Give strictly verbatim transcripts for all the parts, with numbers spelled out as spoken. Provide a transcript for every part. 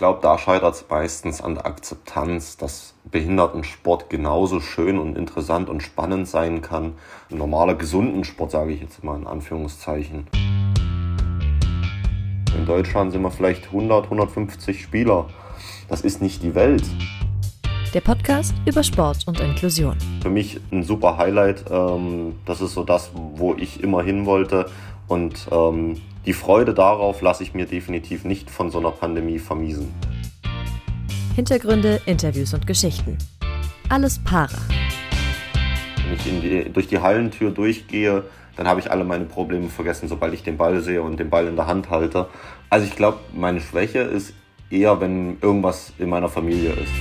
glaube, da scheitert es meistens an der Akzeptanz, dass Behindertensport genauso schön und interessant und spannend sein kann. Ein normaler, gesunden Sport, sage ich jetzt mal in Anführungszeichen. In Deutschland sind wir vielleicht hundert, hundertfünfzig Spieler. Das ist nicht die Welt. Der Podcast über Sport und Inklusion. Für mich ein super Highlight. Das ist so das, wo ich immer hin wollte. Und die Freude darauf lasse ich mir definitiv nicht von so einer Pandemie vermiesen. Hintergründe, Interviews und Geschichten. Alles Para. Wenn ich in die, durch die Hallentür durchgehe, dann habe ich alle meine Probleme vergessen, sobald ich den Ball sehe und den Ball in der Hand halte. Also ich glaube, meine Schwäche ist eher, wenn irgendwas in meiner Familie ist.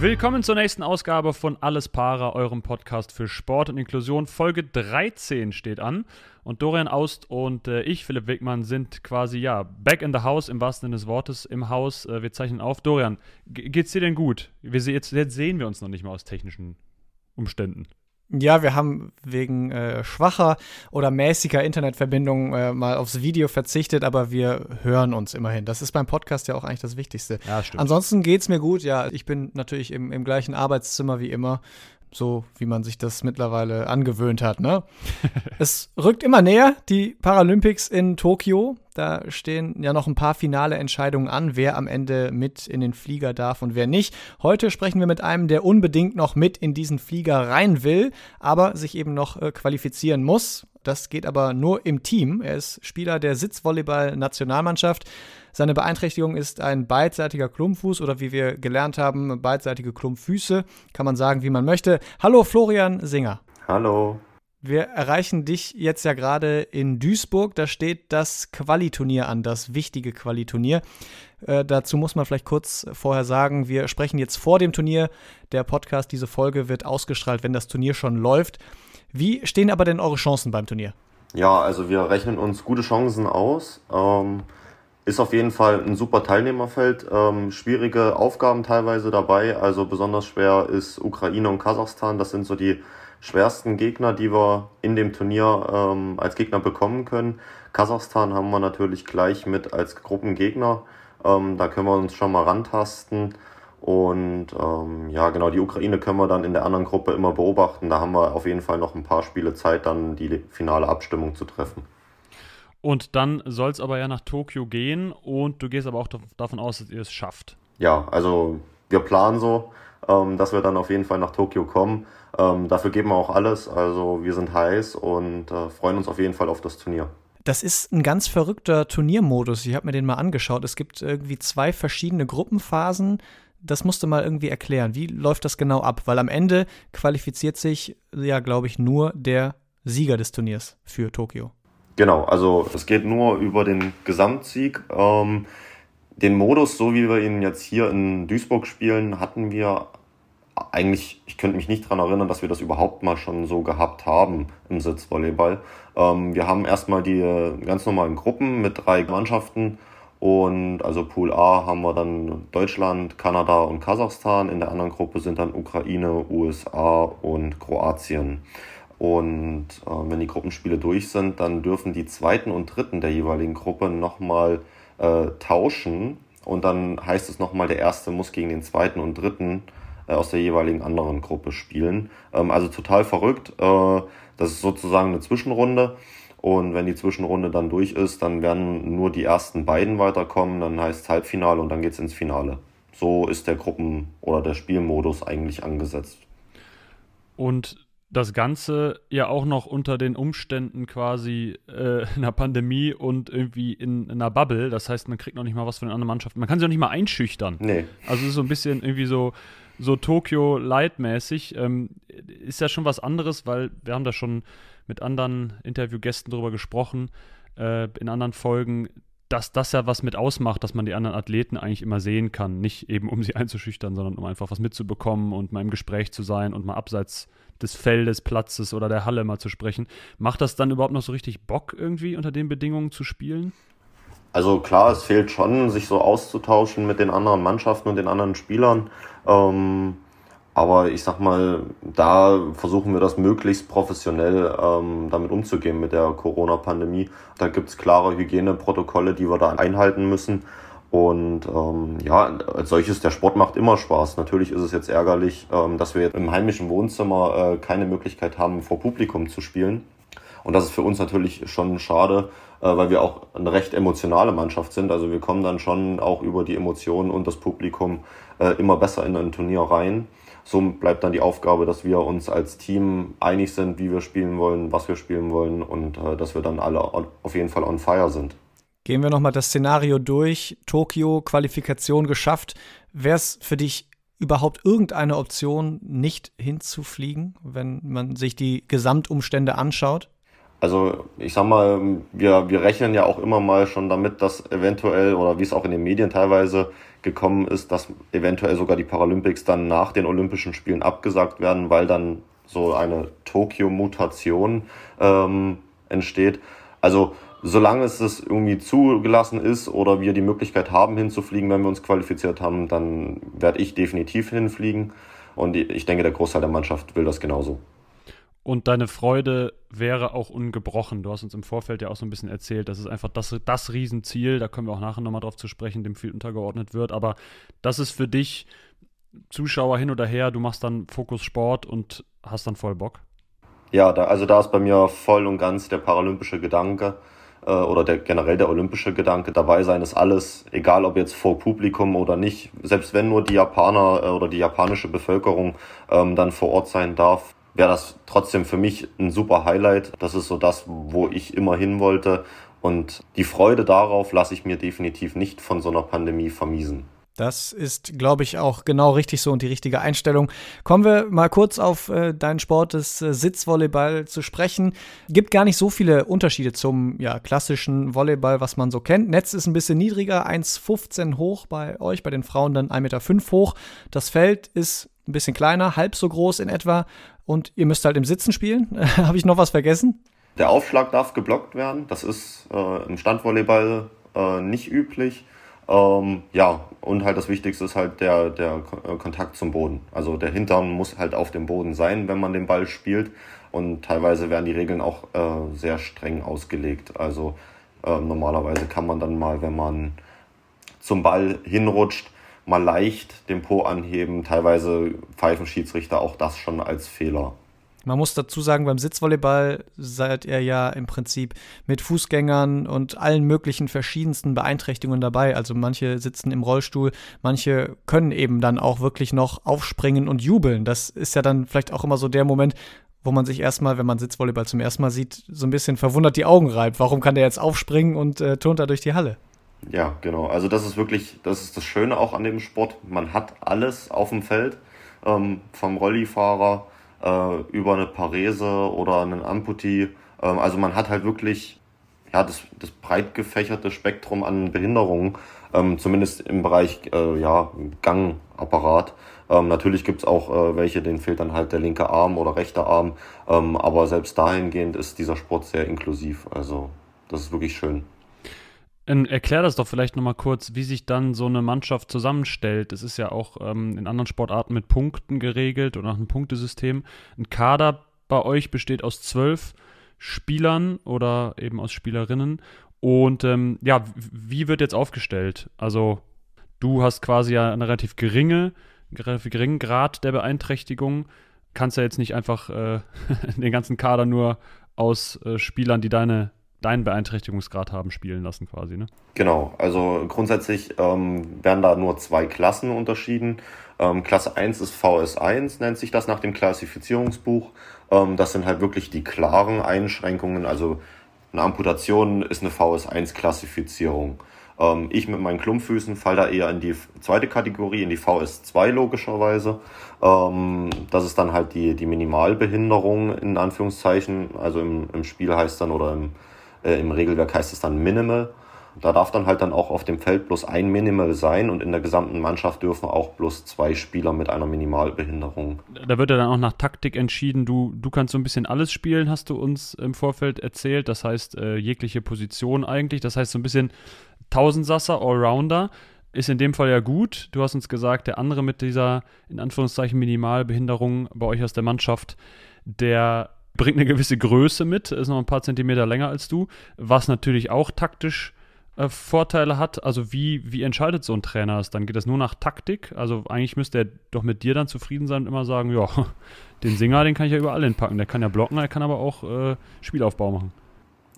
Willkommen zur nächsten Ausgabe von Alles Para, eurem Podcast für Sport und Inklusion. Folge dreizehn steht an und Dorian Aust und äh, ich, Philipp Wegmann, sind quasi, ja, back in the house, im wahrsten Sinne des Wortes, im Haus. Äh, wir zeichnen auf. Dorian, g- geht's dir denn gut? Wir se- jetzt, jetzt sehen wir uns noch nicht mal aus technischen Umständen. Ja, wir haben wegen äh, schwacher oder mäßiger Internetverbindung äh, mal aufs Video verzichtet, aber wir hören uns immerhin. Das ist beim Podcast ja auch eigentlich das Wichtigste. Ja, stimmt. Ansonsten geht's mir gut. Ja, ich bin natürlich im, im gleichen Arbeitszimmer wie immer, so wie man sich das mittlerweile angewöhnt hat, ne? Es rückt immer näher, die Paralympics in Tokio. Da stehen ja noch ein paar finale Entscheidungen an, wer am Ende mit in den Flieger darf und wer nicht. Heute sprechen wir mit einem, der unbedingt noch mit in diesen Flieger rein will, aber sich eben noch äh, qualifizieren muss. Das geht aber nur im Team. Er ist Spieler der Sitzvolleyball-Nationalmannschaft. Seine Beeinträchtigung ist ein beidseitiger Klumpfuß oder wie wir gelernt haben, beidseitige Klumpfüße. Kann man sagen, wie man möchte. Hallo Florian Singer. Hallo. Wir erreichen dich jetzt ja gerade in Duisburg. Da steht das Quali-Turnier an, das wichtige Quali-Turnier. Äh, dazu muss man vielleicht kurz vorher sagen, wir sprechen jetzt vor dem Turnier. Der Podcast, diese Folge wird ausgestrahlt, wenn das Turnier schon läuft. Wie stehen aber denn eure Chancen beim Turnier? Ja, also wir rechnen uns gute Chancen aus. Ähm, ist auf jeden Fall ein super Teilnehmerfeld. Ähm, schwierige Aufgaben teilweise dabei. Also besonders schwer ist Ukraine und Kasachstan. Das sind so die schwersten Gegner, die wir in dem Turnier ähm, als Gegner bekommen können. Kasachstan haben wir natürlich gleich mit als Gruppengegner. Ähm, da können wir uns schon mal rantasten. Und ähm, ja, genau, die Ukraine können wir dann in der anderen Gruppe immer beobachten. Da haben wir auf jeden Fall noch ein paar Spiele Zeit, dann die finale Abstimmung zu treffen. Und dann soll es aber ja nach Tokio gehen und du gehst aber auch davon aus, dass ihr es schafft. Ja, also wir planen so, ähm, dass wir dann auf jeden Fall nach Tokio kommen. Ähm, dafür geben wir auch alles. Also wir sind heiß und äh, freuen uns auf jeden Fall auf das Turnier. Das ist ein ganz verrückter Turniermodus. Ich habe mir den mal angeschaut. Es gibt irgendwie zwei verschiedene Gruppenphasen. Das musst du mal irgendwie erklären. Wie läuft das genau ab? Weil am Ende qualifiziert sich, ja, glaube ich, nur der Sieger des Turniers für Tokio. Genau, also es geht nur über den Gesamtsieg. Ähm, den Modus, so wie wir ihn jetzt hier in Duisburg spielen, hatten wir eigentlich, ich könnte mich nicht daran erinnern, dass wir das überhaupt mal schon so gehabt haben im Sitzvolleyball. Ähm, wir haben erstmal die ganz normalen Gruppen mit drei Mannschaften. Und also Pool A haben wir dann Deutschland, Kanada und Kasachstan. In der anderen Gruppe sind dann Ukraine, U S A und Kroatien. Und äh, wenn die Gruppenspiele durch sind, dann dürfen die Zweiten und Dritten der jeweiligen Gruppe nochmal äh, tauschen. Und dann heißt es nochmal, der Erste muss gegen den Zweiten und Dritten äh, aus der jeweiligen anderen Gruppe spielen. Ähm, also total verrückt. Äh, das ist sozusagen eine Zwischenrunde. Und wenn die Zwischenrunde dann durch ist, dann werden nur die ersten beiden weiterkommen, dann heißt es Halbfinale und dann geht es ins Finale. So ist der Gruppen- oder der Spielmodus eigentlich angesetzt. Und das Ganze ja auch noch unter den Umständen quasi äh, einer Pandemie und irgendwie in, in einer Bubble. Das heißt, man kriegt noch nicht mal was von den anderen Mannschaften. Man kann sie auch nicht mal einschüchtern. Nee. Also es ist so ein bisschen irgendwie so... so Tokio-Light-mäßig, ähm, ist ja schon was anderes, weil wir haben da schon mit anderen Interviewgästen drüber gesprochen, äh, in anderen Folgen, dass das ja was mit ausmacht, dass man die anderen Athleten eigentlich immer sehen kann. Nicht eben, um sie einzuschüchtern, sondern um einfach was mitzubekommen und mal im Gespräch zu sein und mal abseits des Feldes, Platzes oder der Halle mal zu sprechen. Macht das dann überhaupt noch so richtig Bock irgendwie, unter den Bedingungen zu spielen? Also klar, es fehlt schon, sich so auszutauschen mit den anderen Mannschaften und den anderen Spielern. Ähm, Aber ich sag mal, da versuchen wir das möglichst professionell ähm, damit umzugehen mit der Corona-Pandemie. Da gibt es klare Hygieneprotokolle, die wir da einhalten müssen. Und ähm, ja, als solches, der Sport macht immer Spaß. Natürlich ist es jetzt ärgerlich, ähm, dass wir jetzt im heimischen Wohnzimmer äh, keine Möglichkeit haben, vor Publikum zu spielen. Und das ist für uns natürlich schon schade, weil wir auch eine recht emotionale Mannschaft sind. Also wir kommen dann schon auch über die Emotionen und das Publikum immer besser in ein Turnier rein. So bleibt dann die Aufgabe, dass wir uns als Team einig sind, wie wir spielen wollen, was wir spielen wollen und dass wir dann alle auf jeden Fall on fire sind. Gehen wir nochmal das Szenario durch. Tokio, Qualifikation geschafft. Wäre es für dich überhaupt irgendeine Option, nicht hinzufliegen, wenn man sich die Gesamtumstände anschaut? Also ich sag mal, wir, wir rechnen ja auch immer mal schon damit, dass eventuell, oder wie es auch in den Medien teilweise gekommen ist, dass eventuell sogar die Paralympics dann nach den Olympischen Spielen abgesagt werden, weil dann so eine Tokio-Mutation ähm, entsteht. Also solange es das irgendwie zugelassen ist oder wir die Möglichkeit haben hinzufliegen, wenn wir uns qualifiziert haben, dann werde ich definitiv hinfliegen. Und ich denke, der Großteil der Mannschaft will das genauso. Und deine Freude wäre auch ungebrochen. Du hast uns im Vorfeld ja auch so ein bisschen erzählt, das ist einfach das, das Riesenziel, da kommen wir auch nachher nochmal drauf zu sprechen, dem viel untergeordnet wird. Aber das ist für dich, Zuschauer hin oder her, du machst dann Fokus Sport und hast dann voll Bock? Ja, da, also da ist bei mir voll und ganz der paralympische Gedanke äh, oder der, generell der olympische Gedanke. Dabei sein ist alles, egal ob jetzt vor Publikum oder nicht. Selbst wenn nur die Japaner äh, oder die japanische Bevölkerung ähm, dann vor Ort sein darf, wäre das trotzdem für mich ein super Highlight. Das ist so das, wo ich immer hin wollte. Und die Freude darauf lasse ich mir definitiv nicht von so einer Pandemie vermiesen. Das ist, glaube ich, auch genau richtig so und die richtige Einstellung. Kommen wir mal kurz auf äh, deinen Sport des äh, Sitzvolleyball zu sprechen. Gibt gar nicht so viele Unterschiede zum ja, klassischen Volleyball, was man so kennt. Netz ist ein bisschen niedriger, eins Komma fünfzehn hoch bei euch, bei den Frauen dann ein Komma fünf Meter hoch. Das Feld ist ein bisschen kleiner, halb so groß in etwa. Und ihr müsst halt im Sitzen spielen. Habe ich noch was vergessen? Der Aufschlag darf geblockt werden. Das ist äh, im Standvolleyball äh, nicht üblich. Ähm, ja, und halt das Wichtigste ist halt der, der Kontakt zum Boden. Also der Hintern muss halt auf dem Boden sein, wenn man den Ball spielt. Und teilweise werden die Regeln auch äh, sehr streng ausgelegt. Also äh, normalerweise kann man dann mal, wenn man zum Ball hinrutscht, mal leicht den Po anheben, teilweise pfeifen Schiedsrichter auch das schon als Fehler. Man muss dazu sagen, beim Sitzvolleyball seid ihr ja im Prinzip mit Fußgängern und allen möglichen verschiedensten Beeinträchtigungen dabei. Also manche sitzen im Rollstuhl, manche können eben dann auch wirklich noch aufspringen und jubeln. Das ist ja dann vielleicht auch immer so der Moment, wo man sich erstmal, wenn man Sitzvolleyball zum ersten Mal sieht, so ein bisschen verwundert die Augen reibt. Warum kann der jetzt aufspringen und äh, turnt da durch die Halle? Ja, genau. Also das ist wirklich, das ist das Schöne auch an dem Sport. Man hat alles auf dem Feld, ähm, vom Rollifahrer äh, über eine Parese oder einen Amputee. Ähm, also man hat halt wirklich ja, das, das breit gefächerte Spektrum an Behinderungen, ähm, zumindest im Bereich äh, ja, Gangapparat. Ähm, natürlich gibt es auch äh, welche, denen fehlt dann halt der linke Arm oder rechte Arm. Ähm, aber selbst dahingehend ist dieser Sport sehr inklusiv. Also das ist wirklich schön. Erklär das doch vielleicht nochmal kurz, wie sich dann so eine Mannschaft zusammenstellt. Es ist ja auch ähm, in anderen Sportarten mit Punkten geregelt oder nach einem Punktesystem. Ein Kader bei euch besteht aus zwölf Spielern oder eben aus Spielerinnen. Und ähm, ja, wie wird jetzt aufgestellt? Also du hast quasi ja einen relativ geringe, relativ geringen Grad der Beeinträchtigung. Kannst ja jetzt nicht einfach äh, den ganzen Kader nur aus äh, Spielern, die deine deinen Beeinträchtigungsgrad haben, spielen lassen quasi, ne? Genau, also grundsätzlich ähm, werden da nur zwei Klassen unterschieden. Ähm, Klasse eins ist V S eins, nennt sich das nach dem Klassifizierungsbuch. Ähm, das sind halt wirklich die klaren Einschränkungen, also eine Amputation ist eine V S eins Klassifizierung. Ähm, ich mit meinen Klumpfüßen falle da eher in die zweite Kategorie, in die V S zwei logischerweise. Ähm, das ist dann halt die, die Minimalbehinderung in Anführungszeichen, also im, im Spiel heißt dann oder im Im Regelwerk heißt es dann Minimal. Da darf dann halt dann auch auf dem Feld bloß ein Minimal sein und in der gesamten Mannschaft dürfen auch bloß zwei Spieler mit einer Minimalbehinderung. Da wird ja dann auch nach Taktik entschieden. Du, du kannst so ein bisschen alles spielen, hast du uns im Vorfeld erzählt. Das heißt, äh, jegliche Position eigentlich. Das heißt so ein bisschen Tausendsasser, Allrounder. Ist in dem Fall ja gut. Du hast uns gesagt, der andere mit dieser, in Anführungszeichen, Minimalbehinderung bei euch aus der Mannschaft, der bringt eine gewisse Größe mit, ist noch ein paar Zentimeter länger als du, was natürlich auch taktisch äh, Vorteile hat. Also wie, wie entscheidet so ein Trainer es dann? Geht das nur nach Taktik? Also eigentlich müsste er doch mit dir dann zufrieden sein und immer sagen, ja, den Singer, den kann ich ja überall hinpacken. Der kann ja blocken, der kann aber auch äh, Spielaufbau machen.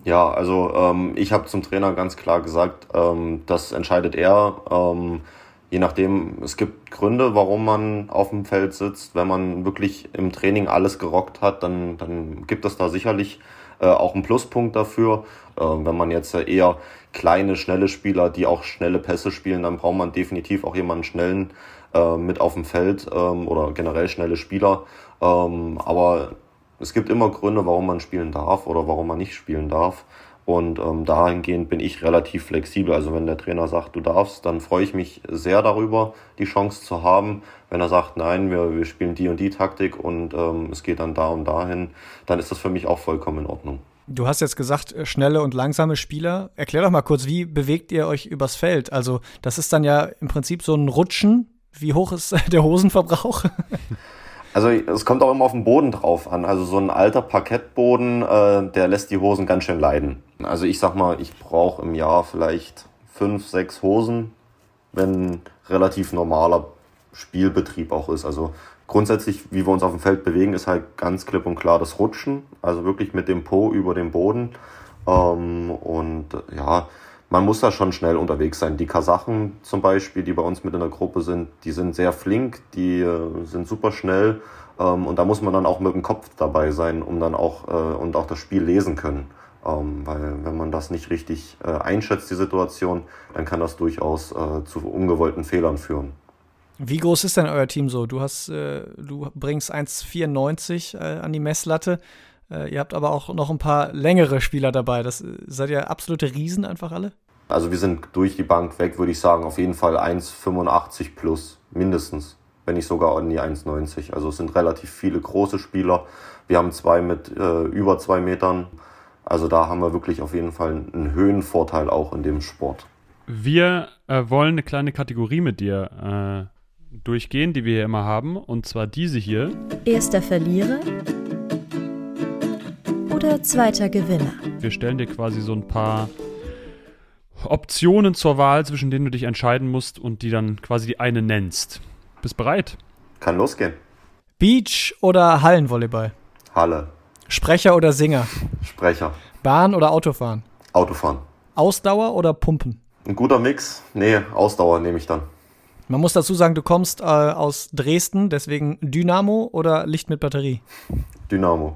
Ja, also ähm, ich habe zum Trainer ganz klar gesagt, ähm, das entscheidet er, ähm, je nachdem, es gibt Gründe, warum man auf dem Feld sitzt. Wenn man wirklich im Training alles gerockt hat, dann, dann gibt es da sicherlich äh, auch einen Pluspunkt dafür. Äh, wenn man jetzt eher kleine, schnelle Spieler, die auch schnelle Pässe spielen, dann braucht man definitiv auch jemanden Schnellen äh, mit auf dem Feld äh, oder generell schnelle Spieler, äh, aber es gibt immer Gründe, warum man spielen darf oder warum man nicht spielen darf. Und ähm, dahingehend bin ich relativ flexibel. Also wenn der Trainer sagt, du darfst, dann freue ich mich sehr darüber, die Chance zu haben. Wenn er sagt, nein, wir, wir spielen die und die Taktik und ähm, es geht dann da und dahin, dann ist das für mich auch vollkommen in Ordnung. Du hast jetzt gesagt, schnelle und langsame Spieler. Erklär doch mal kurz, wie bewegt ihr euch übers Feld? Also das ist dann ja im Prinzip so ein Rutschen. Wie hoch ist der Hosenverbrauch? Also es kommt auch immer auf den Boden drauf an. Also so ein alter Parkettboden, äh, der lässt die Hosen ganz schön leiden. Also ich sag mal, ich brauche im Jahr vielleicht fünf, sechs Hosen, wenn relativ normaler Spielbetrieb auch ist. Also grundsätzlich, wie wir uns auf dem Feld bewegen, ist halt ganz klipp und klar das Rutschen. Also wirklich mit dem Po über dem Boden. Ähm, und ja, man muss da schon schnell unterwegs sein. Die Kasachen zum Beispiel, die bei uns mit in der Gruppe sind, die sind sehr flink, die äh, sind super schnell. Ähm, und da muss man dann auch mit dem Kopf dabei sein, um dann auch äh, und auch das Spiel lesen können. Ähm, weil wenn man das nicht richtig äh, einschätzt, die Situation, dann kann das durchaus äh, zu ungewollten Fehlern führen. Wie groß ist denn euer Team so? Du hast, äh, du bringst eins Komma vierundneunzig äh, an die Messlatte. Ihr habt aber auch noch ein paar längere Spieler dabei. Das seid ihr absolute Riesen einfach alle? Also wir sind durch die Bank weg, würde ich sagen, auf jeden Fall eins Komma fünfundachtzig plus, mindestens, wenn nicht sogar an die eins Komma neunzig. Also es sind relativ viele große Spieler. Wir haben zwei mit äh, über zwei Metern. Also da haben wir wirklich auf jeden Fall einen Höhenvorteil auch in dem Sport. Wir äh, wollen eine kleine Kategorie mit dir äh, durchgehen, die wir hier immer haben. Und zwar diese hier. Erster Verlierer oder zweiter Gewinner. Wir stellen dir quasi so ein paar Optionen zur Wahl, zwischen denen du dich entscheiden musst und die dann quasi die eine nennst. Bist bereit? Kann losgehen. Beach oder Hallenvolleyball? Halle. Sprecher oder Singer? Sprecher. Bahn oder Autofahren? Autofahren. Ausdauer oder Pumpen? Ein guter Mix. Nee, Ausdauer nehme ich dann. Man muss dazu sagen, du kommst äh, aus Dresden, deswegen Dynamo oder Licht mit Batterie? Dynamo.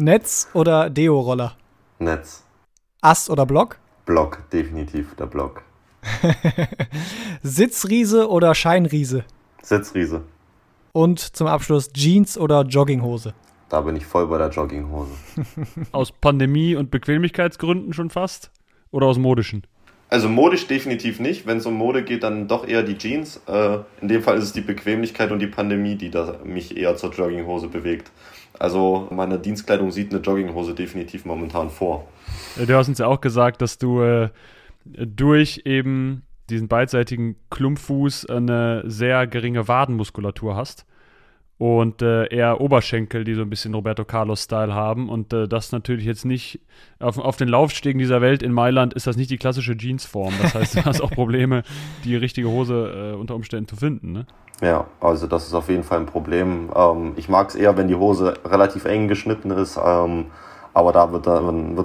Netz oder Deo-Roller? Netz. Ass oder Block? Block, definitiv der Block. Sitzriese oder Scheinriese? Sitzriese. Und zum Abschluss Jeans oder Jogginghose? Da bin ich voll bei der Jogginghose. Aus Pandemie- und Bequemlichkeitsgründen schon fast? Oder aus modischen? Also modisch definitiv nicht. Wenn es um Mode geht, dann doch eher die Jeans. Äh, in dem Fall ist es die Bequemlichkeit und die Pandemie, die da mich eher zur Jogginghose bewegt. Also meine Dienstkleidung sieht eine Jogginghose definitiv momentan vor. Du hast uns ja auch gesagt, dass du äh, durch eben diesen beidseitigen Klumpfuß eine sehr geringe Wadenmuskulatur hast und äh, eher Oberschenkel, die so ein bisschen Roberto Carlos-Style haben. Und äh, das natürlich jetzt nicht, auf, auf den Laufstegen dieser Welt in Mailand ist das nicht die klassische Jeansform. Das heißt, du hast auch Probleme, die richtige Hose äh, unter Umständen zu finden, ne? Ja, also das ist auf jeden Fall ein Problem. Ähm, ich mag es eher, wenn die Hose relativ eng geschnitten ist, ähm, aber da wird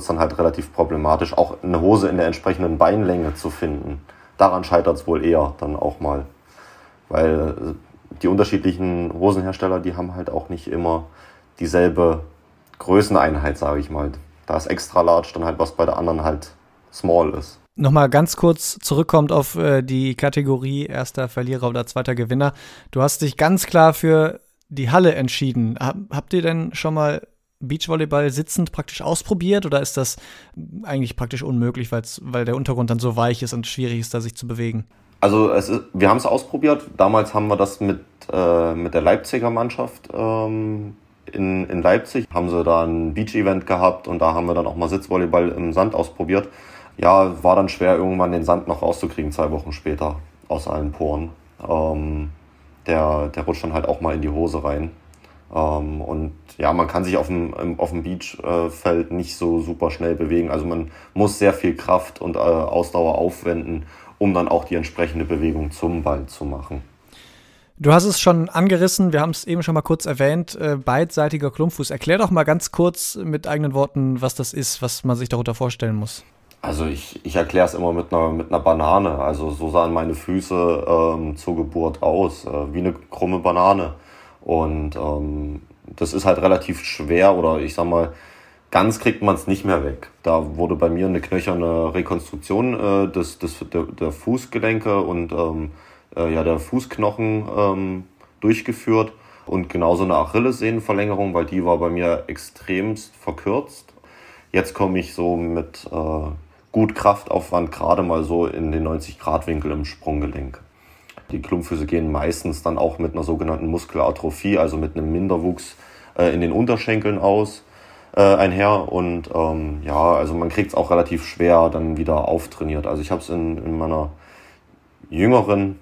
es dann halt relativ problematisch, auch eine Hose in der entsprechenden Beinlänge zu finden. Daran scheitert es wohl eher dann auch mal, weil die unterschiedlichen Hosenhersteller, die haben halt auch nicht immer dieselbe Größeneinheit, sage ich mal. Da ist extra large dann halt was bei der anderen halt small ist. Nochmal ganz kurz zurückkommt auf äh, die Kategorie erster Verlierer oder zweiter Gewinner. Du hast dich ganz klar für die Halle entschieden. Hab, habt ihr denn schon mal Beachvolleyball sitzend praktisch ausprobiert oder ist das eigentlich praktisch unmöglich, weil's, weil der Untergrund dann so weich ist und schwierig ist, da sich zu bewegen? Also es ist, wir haben es ausprobiert. Damals haben wir das mit, äh, mit der Leipziger Mannschaft ähm, in, in Leipzig. Haben sie da ein Beach-Event gehabt und da haben wir dann auch mal Sitzvolleyball im Sand ausprobiert. Ja, war dann schwer, irgendwann den Sand noch rauszukriegen, zwei Wochen später. aus allen Poren. Ähm, der, der rutscht dann halt auch mal in die Hose rein. Ähm, und ja, man kann sich auf dem, auf dem Beachfeld nicht so super schnell bewegen. Also man muss sehr viel Kraft und äh, Ausdauer aufwenden, um dann auch die entsprechende Bewegung zum Ball zu machen. Du hast es schon angerissen, wir haben es eben schon mal kurz erwähnt, äh, beidseitiger Klumpfuß. Erklär doch mal ganz kurz mit eigenen Worten, was das ist, was man sich darunter vorstellen muss. Also ich, ich erkläre es immer mit einer, mit einer Banane. Also so sahen meine Füße ähm, zur Geburt aus, äh, wie eine krumme Banane. Und ähm, das ist halt relativ schwer, oder ich sag mal, ganz kriegt man es nicht mehr weg. Da wurde bei mir eine knöcherne Rekonstruktion äh, des, des, der, der Fußgelenke und ähm, äh, ja, der Fußknochen ähm, durchgeführt. Und genauso eine Achillessehnenverlängerung, weil die war bei mir extremst verkürzt. Jetzt komme ich so mit äh, gut Kraftaufwand gerade mal so in den neunzig Grad Winkel im Sprunggelenk. Die Klumpfüße gehen meistens dann auch mit einer sogenannten Muskelatrophie, also mit einem Minderwuchs äh, in den Unterschenkeln aus äh, einher. Und ähm, ja, also man kriegt es auch relativ schwer dann wieder auftrainiert. Also ich habe es in, in meiner jüngeren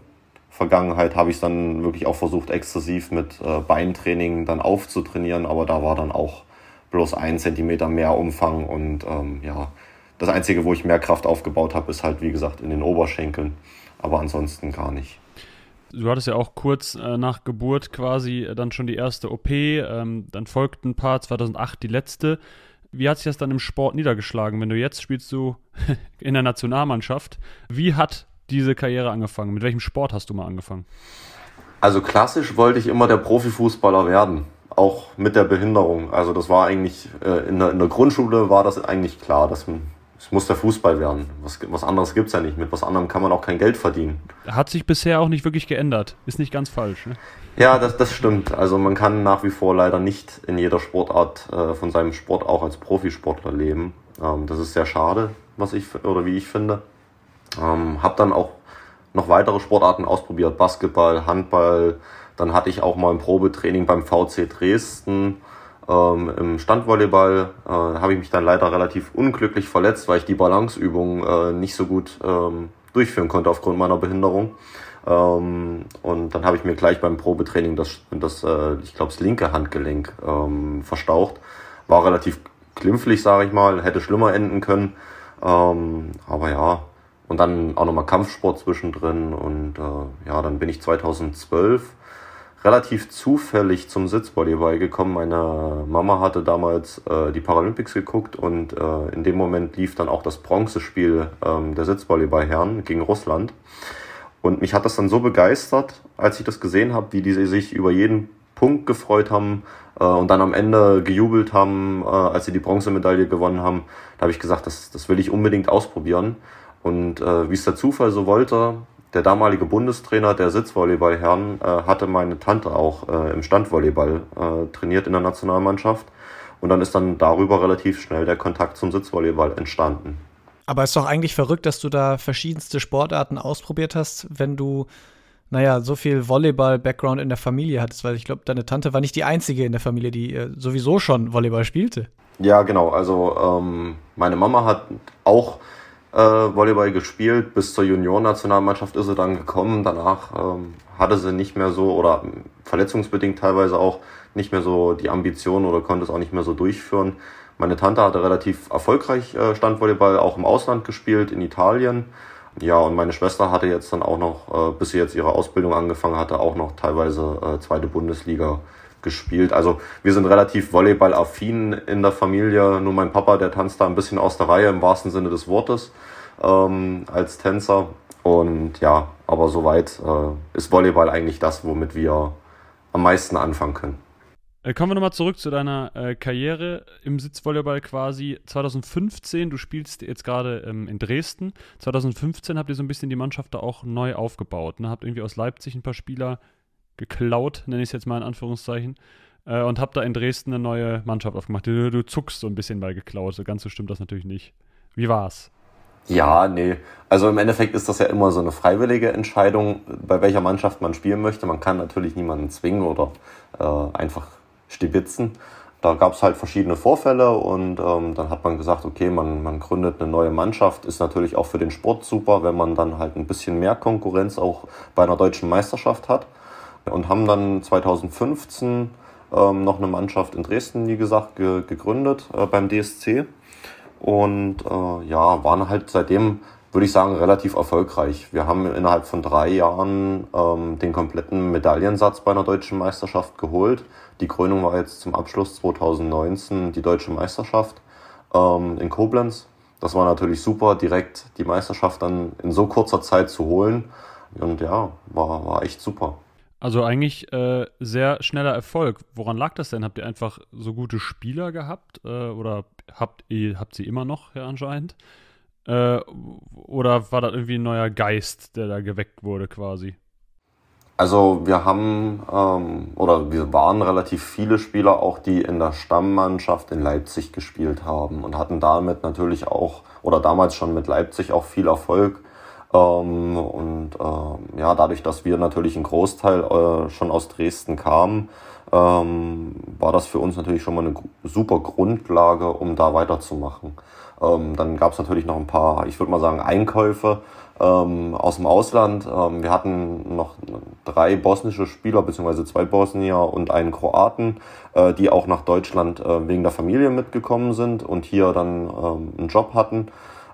Vergangenheit, habe ich es dann wirklich auch versucht, exzessiv mit äh, Beintraining dann aufzutrainieren. Aber da war dann auch bloß ein Zentimeter mehr Umfang. Und ähm, ja, das Einzige, wo ich mehr Kraft aufgebaut habe, ist halt, wie gesagt, in den Oberschenkeln. Aber ansonsten gar nicht. Du hattest ja auch kurz äh, nach Geburt quasi äh, dann schon die erste O P, ähm, dann folgten ein paar, zweitausendacht die letzte. Wie hat sich das dann im Sport niedergeschlagen? Wenn du jetzt spielst du in der Nationalmannschaft, wie hat diese Karriere angefangen? Mit welchem Sport hast du mal angefangen? Also klassisch wollte ich immer der Profifußballer werden, auch mit der Behinderung. Also das war eigentlich, äh, in der, in der Grundschule war das eigentlich klar, dass man... Es muss der Fußball werden. Was, was anderes gibt es ja nicht. Mit was anderem kann man auch kein Geld verdienen. Hat sich bisher auch nicht wirklich geändert. Ist nicht ganz falsch, ne? Ja, das, das stimmt. Also man kann nach wie vor leider nicht in jeder Sportart äh, von seinem Sport auch als Profisportler leben. Ähm, das ist sehr schade, was ich oder wie ich finde. Ähm, hab dann auch noch weitere Sportarten ausprobiert. Basketball, Handball. Dann hatte ich auch mal ein Probetraining beim V C Dresden. Ähm, im Standvolleyball äh, habe ich mich dann leider relativ unglücklich verletzt, weil ich die Balanceübung äh, nicht so gut ähm, durchführen konnte aufgrund meiner Behinderung. Ähm, und dann habe ich mir gleich beim Probetraining das, das äh, ich glaube, das linke Handgelenk ähm, verstaucht. War relativ glimpflich, sage ich mal, hätte schlimmer enden können. Ähm, aber ja, und dann auch nochmal Kampfsport zwischendrin. Und äh, ja, dann bin ich zweitausendzwölf relativ zufällig zum Sitzvolleyball gekommen. Meine Mama hatte damals äh, die Paralympics geguckt und äh, in dem Moment lief dann auch das Bronzespiel ähm, der Sitzvolleyballherren gegen Russland. Und mich hat das dann so begeistert, als ich das gesehen habe, wie die sich über jeden Punkt gefreut haben äh, und dann am Ende gejubelt haben, äh, als sie die Bronzemedaille gewonnen haben. Da habe ich gesagt, das, das will ich unbedingt ausprobieren. Und äh, wie es der Zufall so wollte, der damalige Bundestrainer der Sitzvolleyballherren äh, hatte meine Tante auch äh, im Standvolleyball äh, trainiert in der Nationalmannschaft. Und dann ist dann darüber relativ schnell der Kontakt zum Sitzvolleyball entstanden. Aber ist doch eigentlich verrückt, dass du da verschiedenste Sportarten ausprobiert hast, wenn du, naja, so viel Volleyball-Background in der Familie hattest. Weil ich glaube, deine Tante war nicht die einzige in der Familie, die äh, sowieso schon Volleyball spielte. Ja, genau. Also ähm, meine Mama hat auch Volleyball gespielt, bis zur Juniorennationalmannschaft ist sie dann gekommen. Danach ähm, hatte sie nicht mehr so, oder verletzungsbedingt teilweise auch, nicht mehr so die Ambition oder konnte es auch nicht mehr so durchführen. Meine Tante hatte relativ erfolgreich äh, Standvolleyball auch im Ausland gespielt, in Italien. Ja, und meine Schwester hatte jetzt dann auch noch, äh, bis sie jetzt ihre Ausbildung angefangen hatte, auch noch teilweise äh, zweite Bundesliga gespielt. Also wir sind relativ volleyballaffin in der Familie. Nur mein Papa, der tanzt da ein bisschen aus der Reihe im wahrsten Sinne des Wortes ähm, als Tänzer. Und ja, aber soweit äh, ist Volleyball eigentlich das, womit wir am meisten anfangen können. Kommen wir nochmal zurück zu deiner äh, Karriere im Sitzvolleyball quasi. zweitausendfünfzehn, du spielst jetzt gerade ähm, in Dresden. zweitausendfünfzehn habt ihr so ein bisschen die Mannschaft da auch neu aufgebaut, ne? Habt irgendwie aus Leipzig ein paar Spieler geklaut, nenne ich es jetzt mal in Anführungszeichen, äh, und habe da in Dresden eine neue Mannschaft aufgemacht. Du, du zuckst so ein bisschen bei geklaut, so ganz so stimmt das natürlich nicht. Wie war's? Ja, nee. Also im Endeffekt ist das ja immer so eine freiwillige Entscheidung, bei welcher Mannschaft man spielen möchte. Man kann natürlich niemanden zwingen oder äh, einfach stibitzen. da gab es halt verschiedene Vorfälle und ähm, dann hat man gesagt, okay, man, man gründet eine neue Mannschaft. Ist natürlich auch für den Sport super, wenn man dann halt ein bisschen mehr Konkurrenz auch bei einer deutschen Meisterschaft hat. Und haben dann zweitausendfünfzehn ähm, noch eine Mannschaft in Dresden, wie gesagt, ge- gegründet äh, beim D S C. Und äh, ja, waren halt seitdem, würde ich sagen, relativ erfolgreich. Wir haben innerhalb von drei Jahren ähm, den kompletten Medaillensatz bei einer deutschen Meisterschaft geholt. Die Krönung war jetzt zum Abschluss zweitausendneunzehn die deutsche Meisterschaft ähm, in Koblenz. Das war natürlich super, direkt die Meisterschaft dann in so kurzer Zeit zu holen. Und ja, war, war echt super. Also eigentlich äh, sehr schneller Erfolg. Woran lag das denn? Habt ihr einfach so gute Spieler gehabt? Äh, oder habt ihr habt sie immer noch, ja, anscheinend? Äh, oder war das irgendwie ein neuer Geist, der da geweckt wurde quasi? Also wir haben ähm, oder wir waren relativ viele Spieler auch, die in der Stammmannschaft in Leipzig gespielt haben und hatten damit natürlich auch oder damals schon mit Leipzig auch viel Erfolg. Ähm, und ähm, ja, dadurch, dass wir natürlich einen Großteil äh, schon aus Dresden kamen, ähm, war das für uns natürlich schon mal eine super Grundlage, um da weiterzumachen. Ähm, dann gab es natürlich noch ein paar, ich würde mal sagen, Einkäufe ähm, aus dem Ausland. Ähm, wir hatten noch drei bosnische Spieler, beziehungsweise zwei Bosnier und einen Kroaten, äh, die auch nach Deutschland äh, wegen der Familie mitgekommen sind und hier dann ähm, einen Job hatten.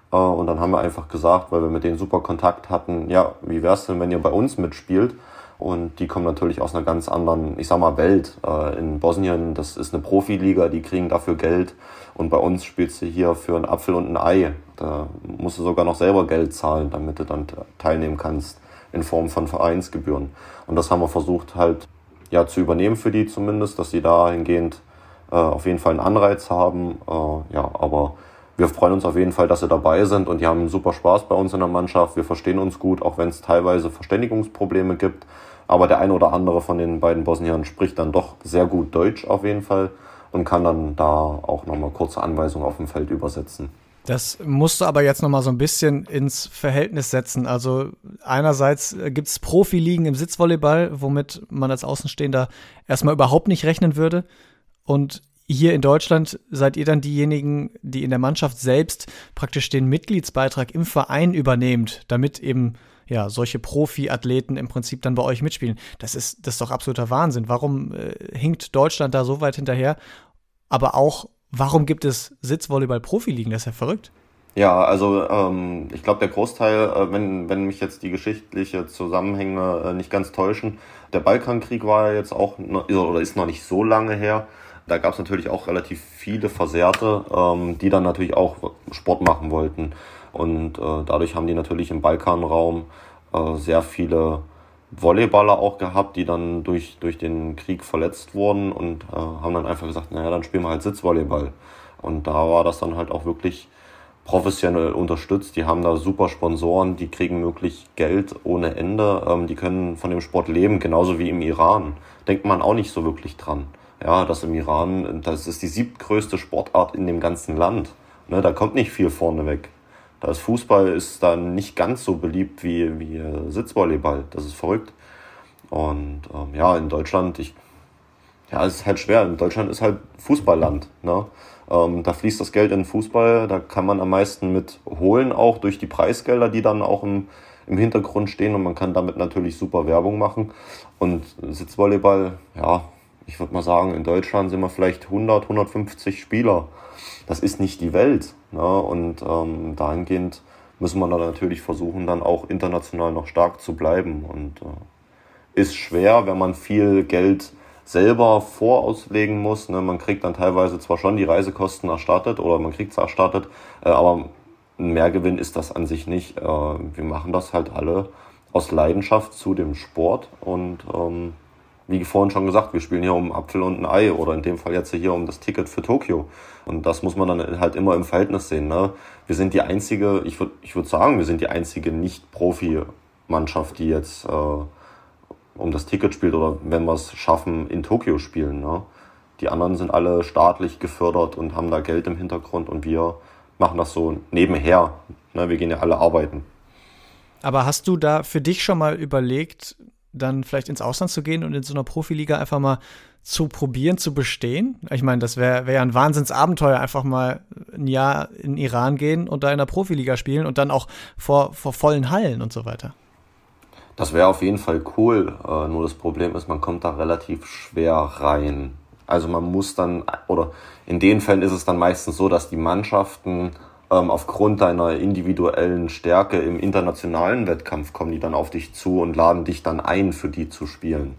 Und dann haben wir einfach gesagt, weil wir mit denen super Kontakt hatten, ja, wie wär's denn, wenn ihr bei uns mitspielt? Und die kommen natürlich aus einer ganz anderen, ich sag mal, Welt. In Bosnien, das ist eine Profiliga, die kriegen dafür Geld. Und bei uns spielst du hier für einen Apfel und ein Ei. Da musst du sogar noch selber Geld zahlen, damit du dann teilnehmen kannst in Form von Vereinsgebühren. Und das haben wir versucht halt, ja, zu übernehmen für die zumindest, dass sie dahingehend äh, auf jeden Fall einen Anreiz haben. Äh, ja, aber... Wir freuen uns auf jeden Fall, dass sie dabei sind und die haben super Spaß bei uns in der Mannschaft. Wir verstehen uns gut, auch wenn es teilweise Verständigungsprobleme gibt. Aber der ein oder andere von den beiden Bosniern spricht dann doch sehr gut Deutsch auf jeden Fall und kann dann da auch nochmal kurze Anweisungen auf dem Feld übersetzen. Das musst du aber jetzt nochmal so ein bisschen ins Verhältnis setzen. Also einerseits gibt es Profiligen im Sitzvolleyball, womit man als Außenstehender erstmal überhaupt nicht rechnen würde. Und hier in Deutschland seid ihr dann diejenigen, die in der Mannschaft selbst praktisch den Mitgliedsbeitrag im Verein übernehmt, damit eben ja solche Profi-Athleten im Prinzip dann bei euch mitspielen. Das ist, das ist doch absoluter Wahnsinn. Warum äh, hinkt Deutschland da so weit hinterher? Aber auch, warum gibt es Sitzvolleyball-Profiligen? Das ist ja verrückt. Ja, also ähm, ich glaube, der Großteil, äh, wenn, wenn mich jetzt die geschichtlichen Zusammenhänge äh, nicht ganz täuschen, der Balkankrieg war ja jetzt auch, oder ist noch nicht so lange her. Da gab es natürlich auch relativ viele Versehrte, ähm, die dann natürlich auch Sport machen wollten. Und äh, dadurch haben die natürlich im Balkanraum äh, sehr viele Volleyballer auch gehabt, die dann durch, durch den Krieg verletzt wurden und äh, haben dann einfach gesagt, naja, dann spielen wir halt Sitzvolleyball. Und da war das dann halt auch wirklich professionell unterstützt. Die haben da super Sponsoren, die kriegen wirklich Geld ohne Ende. Ähm, die können von dem Sport leben, genauso wie im Iran. Denkt man auch nicht so wirklich dran. Ja, das im Iran, das ist die siebtgrößte Sportart in dem ganzen Land. Ne, da kommt nicht viel vorne weg. Das Fußball ist dann nicht ganz so beliebt wie, wie Sitzvolleyball. Das ist verrückt. Und ähm, ja, in Deutschland, ich, ja, es ist halt schwer. In Deutschland ist halt Fußballland. Ne? Ähm, da fließt das Geld in Fußball. Da kann man am meisten mit holen, auch durch die Preisgelder, die dann auch im im Hintergrund stehen. Und man kann damit natürlich super Werbung machen. Und Sitzvolleyball, ja, ich würde mal sagen, in Deutschland sind wir vielleicht hundert, hundertfünfzig Spieler. Das ist nicht die Welt. Ne? Und ähm, dahingehend müssen wir dann natürlich versuchen, dann auch international noch stark zu bleiben. Und äh, ist schwer, wenn man viel Geld selber vorauslegen muss. Ne? Man kriegt dann teilweise zwar schon die Reisekosten erstattet oder man kriegt es erstattet, äh, aber ein Mehrgewinn ist das an sich nicht. Äh, wir machen das halt alle aus Leidenschaft zu dem Sport und ähm, wie vorhin schon gesagt, wir spielen hier um einen Apfel und ein Ei oder in dem Fall jetzt hier um das Ticket für Tokio. Und das muss man dann halt immer im Verhältnis sehen. Ne? Wir sind die einzige, ich würde ich würd sagen, wir sind die einzige Nicht-Profi-Mannschaft, die jetzt äh, um das Ticket spielt oder wenn wir es schaffen, in Tokio spielen. Ne? Die anderen sind alle staatlich gefördert und haben da Geld im Hintergrund und wir machen das so nebenher. Ne? Wir gehen ja alle arbeiten. Aber hast du da für dich schon mal überlegt, dann vielleicht ins Ausland zu gehen und in so einer Profiliga einfach mal zu probieren, zu bestehen? Ich meine, das wäre wär ja ein Wahnsinnsabenteuer, einfach mal ein Jahr in Iran gehen und da in der Profiliga spielen und dann auch vor, vor vollen Hallen und so weiter. Das wäre auf jeden Fall cool, äh, nur das Problem ist, man kommt da relativ schwer rein. Also man muss dann, oder in den Fällen ist es dann meistens so, dass die Mannschaften ähm, aufgrund deiner individuellen Stärke im internationalen Wettkampf kommen die dann auf dich zu und laden dich dann ein, für die zu spielen.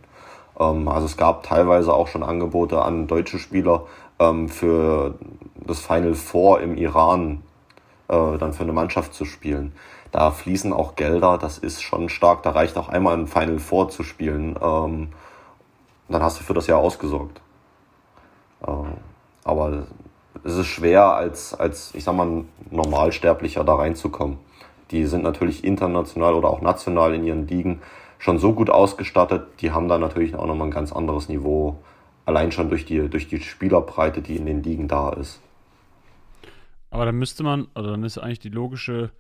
Ähm, also es gab teilweise auch schon Angebote an deutsche Spieler ähm, für das Final Four im Iran äh, dann für eine Mannschaft zu spielen. Da fließen auch Gelder, das ist schon stark, da reicht auch einmal ein Final Four zu spielen. Ähm, dann hast du für das Jahr ausgesorgt. Aber es ist schwer, als, als ich sag mal, Normalsterblicher da reinzukommen. Die sind natürlich international oder auch national in ihren Ligen schon so gut ausgestattet, die haben da natürlich auch nochmal ein ganz anderes Niveau, allein schon durch die, durch die Spielerbreite, die in den Ligen da ist. Aber dann müsste man, also dann ist eigentlich die logische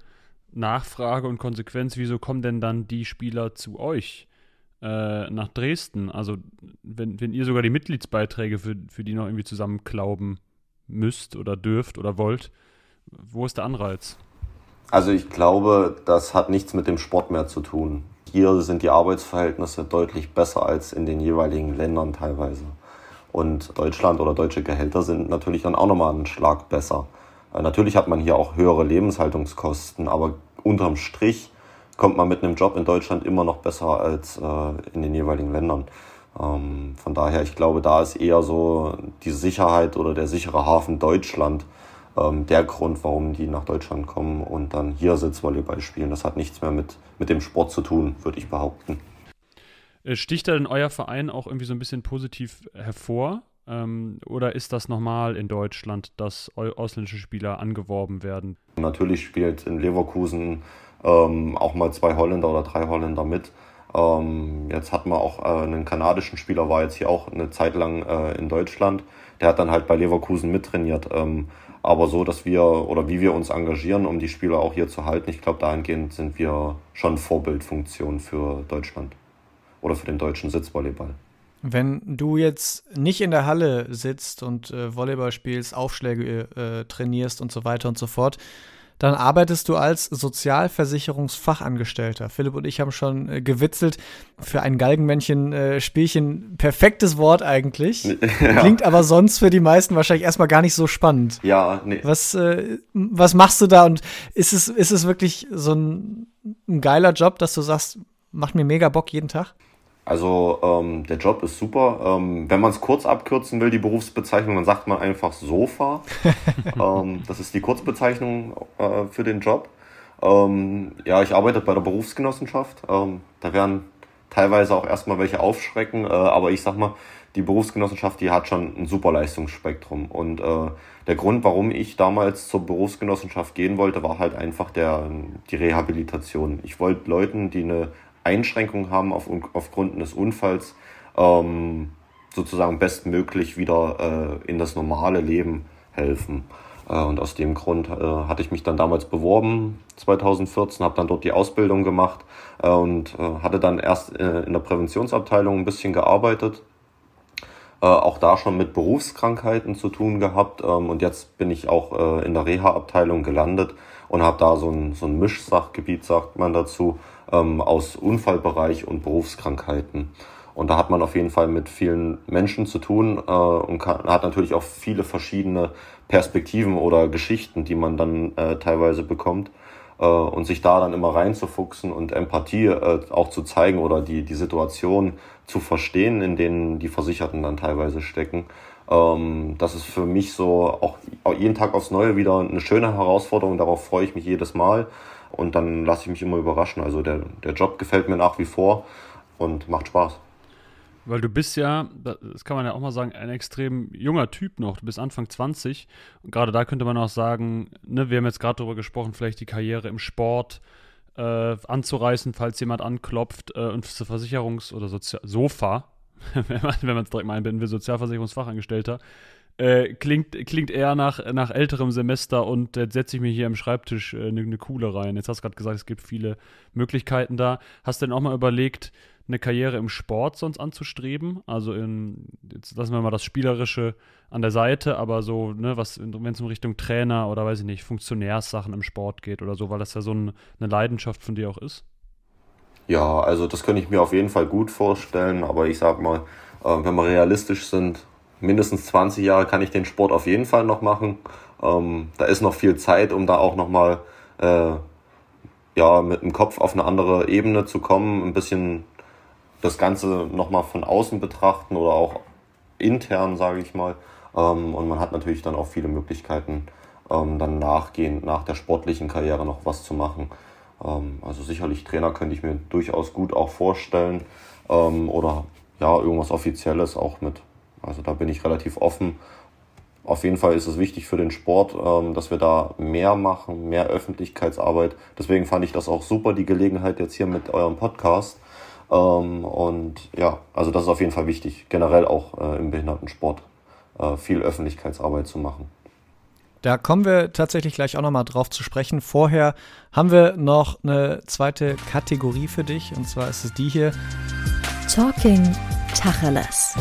Nachfrage und Konsequenz, wieso kommen denn dann die Spieler zu euch? Nach Dresden, also wenn, wenn ihr sogar die Mitgliedsbeiträge für, für die noch irgendwie zusammenklauben müsst oder dürft oder wollt, wo ist der Anreiz? Also ich glaube, das hat nichts mit dem Sport mehr zu tun. Hier sind die Arbeitsverhältnisse deutlich besser als in den jeweiligen Ländern teilweise. Und Deutschland oder deutsche Gehälter sind natürlich dann auch nochmal einen Schlag besser. Natürlich hat man hier auch höhere Lebenshaltungskosten, aber unterm Strich kommt man mit einem Job in Deutschland immer noch besser als äh, in den jeweiligen Ländern. Ähm, von daher, ich glaube, da ist eher so die Sicherheit oder der sichere Hafen Deutschland ähm, der Grund, warum die nach Deutschland kommen und dann hier Sitzvolleyball spielen. Das hat nichts mehr mit, mit dem Sport zu tun, würde ich behaupten. Sticht da denn euer Verein auch irgendwie so ein bisschen positiv hervor? Oder ist das normal in Deutschland, dass ausländische Spieler angeworben werden? Natürlich spielt in Leverkusen ähm, auch mal zwei Holländer oder drei Holländer mit. Ähm, jetzt hat man auch äh, einen kanadischen Spieler, war jetzt hier auch eine Zeit lang äh, in Deutschland. Der hat dann halt bei Leverkusen mittrainiert. Ähm, aber so, dass wir oder wie wir uns engagieren, um die Spieler auch hier zu halten, ich glaube, dahingehend sind wir schon Vorbildfunktion für Deutschland oder für den deutschen Sitzvolleyball. Wenn du jetzt nicht in der Halle sitzt und äh, Volleyball spielst, Aufschläge äh, trainierst und so weiter und so fort, dann arbeitest du als Sozialversicherungsfachangestellter. Philipp und ich haben schon äh, gewitzelt, für ein Galgenmännchen-Spielchen äh, perfektes Wort eigentlich. Ja. Klingt aber sonst für die meisten wahrscheinlich erstmal gar nicht so spannend. Ja, nee. Was, äh, was machst du da und ist es, ist es wirklich so ein, ein geiler Job, dass du sagst, macht mir mega Bock jeden Tag? Also ähm, der Job ist super. Ähm, wenn man es kurz abkürzen will, die Berufsbezeichnung, dann sagt man einfach Sofa. ähm, das ist die Kurzbezeichnung äh, für den Job. Ähm, ja, ich arbeite bei der Berufsgenossenschaft. Ähm, da werden teilweise auch erstmal welche aufschrecken. Äh, aber ich sag mal, die Berufsgenossenschaft, die hat schon ein super Leistungsspektrum. Und äh, der Grund, warum ich damals zur Berufsgenossenschaft gehen wollte, war halt einfach der die Rehabilitation. Ich wollte Leuten, die eine Einschränkungen haben auf, aufgrund des Unfalls, ähm, sozusagen bestmöglich wieder äh, in das normale Leben helfen. Äh, und aus dem Grund äh, hatte ich mich dann damals beworben, zwanzig vierzehn, habe dann dort die Ausbildung gemacht äh, und äh, hatte dann erst äh, in der Präventionsabteilung ein bisschen gearbeitet, äh, auch da schon mit Berufskrankheiten zu tun gehabt äh, und jetzt bin ich auch äh, in der Reha-Abteilung gelandet und habe da so ein, so ein Mischsachgebiet, sagt man dazu, ähm, aus Unfallbereich und Berufskrankheiten. Und da hat man auf jeden Fall mit vielen Menschen zu tun äh, und kann, hat natürlich auch viele verschiedene Perspektiven oder Geschichten, die man dann äh, teilweise bekommt. Äh, und sich da dann immer reinzufuchsen und Empathie äh, auch zu zeigen oder die, die Situation zu verstehen, in denen die Versicherten dann teilweise stecken. Ähm, das ist für mich so auch, auch jeden Tag aufs Neue wieder eine schöne Herausforderung. Darauf freue ich mich jedes Mal und dann lasse ich mich immer überraschen. Also der, der Job gefällt mir nach wie vor und macht Spaß. Weil du bist ja, das kann man ja auch mal sagen, ein extrem junger Typ noch. Du bist Anfang zwanzig und gerade da könnte man auch sagen, ne, wir haben jetzt gerade darüber gesprochen, vielleicht die Karriere im Sport äh, anzureißen, falls jemand anklopft äh, und zur Versicherungs- oder Sozi- Sofa, wenn man es direkt mal einbinden will, Sozialversicherungsfachangestellter, Äh, klingt, klingt eher nach, nach älterem Semester und jetzt setze ich mir hier am Schreibtisch eine äh, ne Kuhle rein. Jetzt hast du gerade gesagt, es gibt viele Möglichkeiten da. Hast du denn auch mal überlegt, eine Karriere im Sport sonst anzustreben? Also in, jetzt lassen wir mal das Spielerische an der Seite, aber so, ne, was, wenn es in Richtung Trainer oder weiß ich nicht, Funktionärssachen im Sport geht oder so, weil das ja so ein, eine Leidenschaft von dir auch ist? Ja, also das könnte ich mir auf jeden Fall gut vorstellen, aber ich sag mal, äh, wenn wir realistisch sind, mindestens zwanzig Jahre kann ich den Sport auf jeden Fall noch machen. Ähm, da ist noch viel Zeit, um da auch nochmal äh, ja, mit dem Kopf auf eine andere Ebene zu kommen, ein bisschen das Ganze nochmal von außen betrachten oder auch intern, sage ich mal. Ähm, und man hat natürlich dann auch viele Möglichkeiten, ähm, dann nachgehend, nach der sportlichen Karriere noch was zu machen. Ähm, also sicherlich Trainer könnte ich mir durchaus gut auch vorstellen ähm, oder ja, irgendwas Offizielles auch mit. Also da bin ich relativ offen. Auf jeden Fall ist es wichtig für den Sport, dass wir da mehr machen, mehr Öffentlichkeitsarbeit. Deswegen fand ich das auch super, die Gelegenheit jetzt hier mit eurem Podcast. Und ja, also das ist auf jeden Fall wichtig, generell auch im Behindertensport viel Öffentlichkeitsarbeit zu machen. Da kommen wir tatsächlich gleich auch nochmal drauf zu sprechen. Vorher haben wir noch eine zweite Kategorie für dich, und zwar ist es die hier. Talking Tacheles.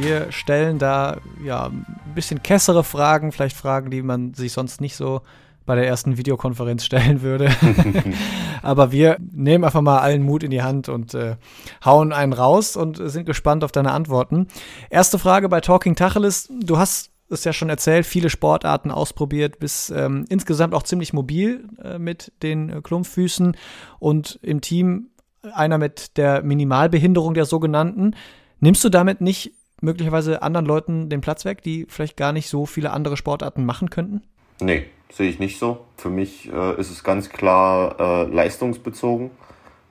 Wir stellen da ja ein bisschen kessere Fragen, vielleicht Fragen, die man sich sonst nicht so bei der ersten Videokonferenz stellen würde. Aber wir nehmen einfach mal allen Mut in die Hand und äh, hauen einen raus und sind gespannt auf deine Antworten. Erste Frage bei Talking Tacheles. Du hast es ja schon erzählt, viele Sportarten ausprobiert, bist ähm, insgesamt auch ziemlich mobil äh, mit den äh, Klumpfüßen und im Team einer mit der Minimalbehinderung der sogenannten. Nimmst du damit nicht möglicherweise anderen Leuten den Platz weg, die vielleicht gar nicht so viele andere Sportarten machen könnten? Nee, sehe ich nicht so. Für mich äh, ist es ganz klar äh, leistungsbezogen.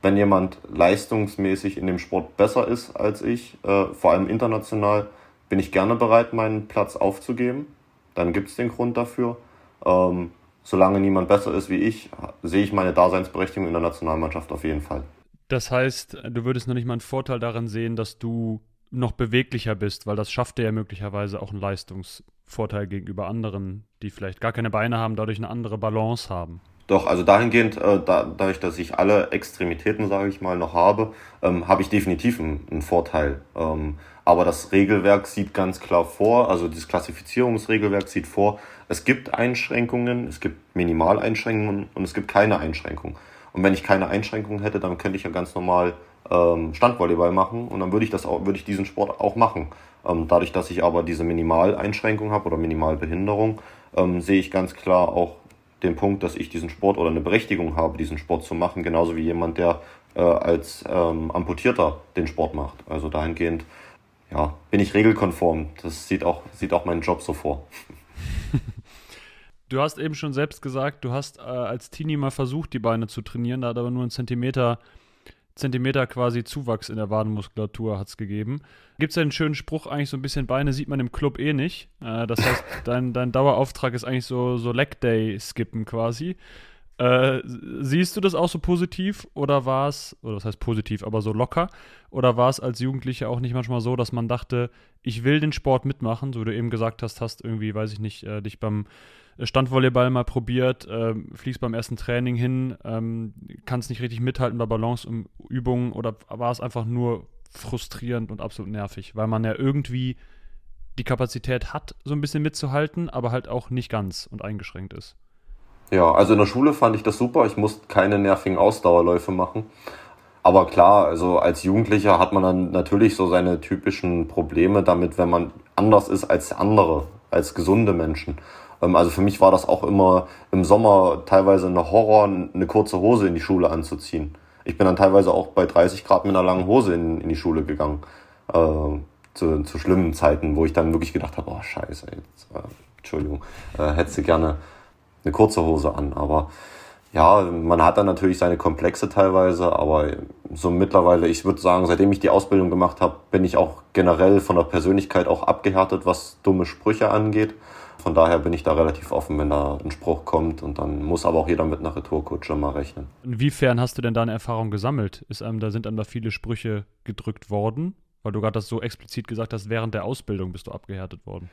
Wenn jemand leistungsmäßig in dem Sport besser ist als ich, äh, vor allem international, bin ich gerne bereit, meinen Platz aufzugeben. Dann gibt es den Grund dafür. Ähm, solange niemand besser ist wie ich, sehe ich meine Daseinsberechtigung in der Nationalmannschaft auf jeden Fall. Das heißt, du würdest noch nicht mal einen Vorteil daran sehen, dass du noch beweglicher bist, weil das schafft dir ja möglicherweise auch einen Leistungsvorteil gegenüber anderen, die vielleicht gar keine Beine haben, dadurch eine andere Balance haben. Doch, also dahingehend, äh, da, dadurch, dass ich alle Extremitäten, sage ich mal, noch habe, ähm, habe ich definitiv einen, einen Vorteil. Ähm, aber das Regelwerk sieht ganz klar vor, also das Klassifizierungsregelwerk sieht vor, es gibt Einschränkungen, es gibt Minimaleinschränkungen und es gibt keine Einschränkungen. Und wenn ich keine Einschränkungen hätte, dann könnte ich ja ganz normal Standvolleyball machen und dann würde ich das auch, würde ich diesen Sport auch machen. Dadurch, dass ich aber diese Minimaleinschränkung habe oder Minimalbehinderung, sehe ich ganz klar auch den Punkt, dass ich diesen Sport oder eine Berechtigung habe, diesen Sport zu machen, genauso wie jemand, der als Amputierter den Sport macht. Also dahingehend, ja, bin ich regelkonform. Das sieht auch, sieht auch meinen Job so vor. Du hast eben schon selbst gesagt, du hast als Teenie mal versucht, die Beine zu trainieren, da hat aber nur einen Zentimeter Zentimeter quasi Zuwachs in der Wadenmuskulatur hat es gegeben. Gibt es ja einen schönen Spruch, eigentlich so ein bisschen Beine sieht man im Club eh nicht. Äh, das heißt, dein, dein Dauerauftrag ist eigentlich so, so Leg-Day-Skippen quasi. Äh, siehst du das auch so positiv oder war es, oder das heißt positiv, aber so locker, oder war es als Jugendlicher auch nicht manchmal so, dass man dachte, ich will den Sport mitmachen, so wie du eben gesagt hast, hast irgendwie, weiß ich nicht, äh, dich beim Standvolleyball mal probiert, äh, fliegst beim ersten Training hin, ähm, kannst nicht richtig mithalten bei Balanceübungen, oder war es einfach nur frustrierend und absolut nervig, weil man ja irgendwie die Kapazität hat, so ein bisschen mitzuhalten, aber halt auch nicht ganz und eingeschränkt ist? Ja, also in der Schule fand ich das super, ich musste keine nervigen Ausdauerläufe machen, aber klar, also als Jugendlicher hat man dann natürlich so seine typischen Probleme damit, wenn man anders ist als andere, als gesunde Menschen. Also für mich war das auch immer im Sommer teilweise eine Horror, eine kurze Hose in die Schule anzuziehen. Ich bin dann teilweise auch bei dreißig Grad mit einer langen Hose in, in die Schule gegangen, äh, zu, zu schlimmen Zeiten, wo ich dann wirklich gedacht habe, oh scheiße, jetzt, äh, Entschuldigung, äh, hättest du gerne eine kurze Hose an. Aber ja, man hat dann natürlich seine Komplexe teilweise, aber so mittlerweile, ich würde sagen, seitdem ich die Ausbildung gemacht habe, bin ich auch generell von der Persönlichkeit auch abgehärtet, was dumme Sprüche angeht. Von daher bin ich da relativ offen, wenn da ein Spruch kommt, und dann muss aber auch jeder mit einer Retourkutsche mal rechnen. Inwiefern hast du denn da eine Erfahrung gesammelt? Ist einem da, sind einem da viele Sprüche gedrückt worden? Weil du gerade das so explizit gesagt hast, während der Ausbildung bist du abgehärtet worden.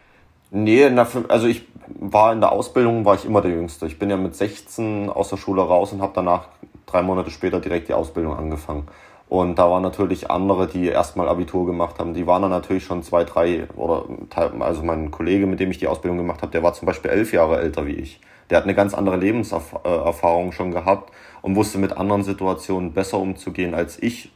Nee, in der, also ich war in der Ausbildung, war ich immer der Jüngste. Ich bin ja mit sechzehn aus der Schule raus und habe danach drei Monate später direkt die Ausbildung angefangen. Und da waren natürlich andere, die erstmal Abitur gemacht haben. Die waren dann natürlich schon zwei, drei oder also mein Kollege, mit dem ich die Ausbildung gemacht habe, der war zum Beispiel elf Jahre älter wie ich. Der hat eine ganz andere Lebenserfahrung schon gehabt und wusste mit anderen Situationen besser umzugehen als ich.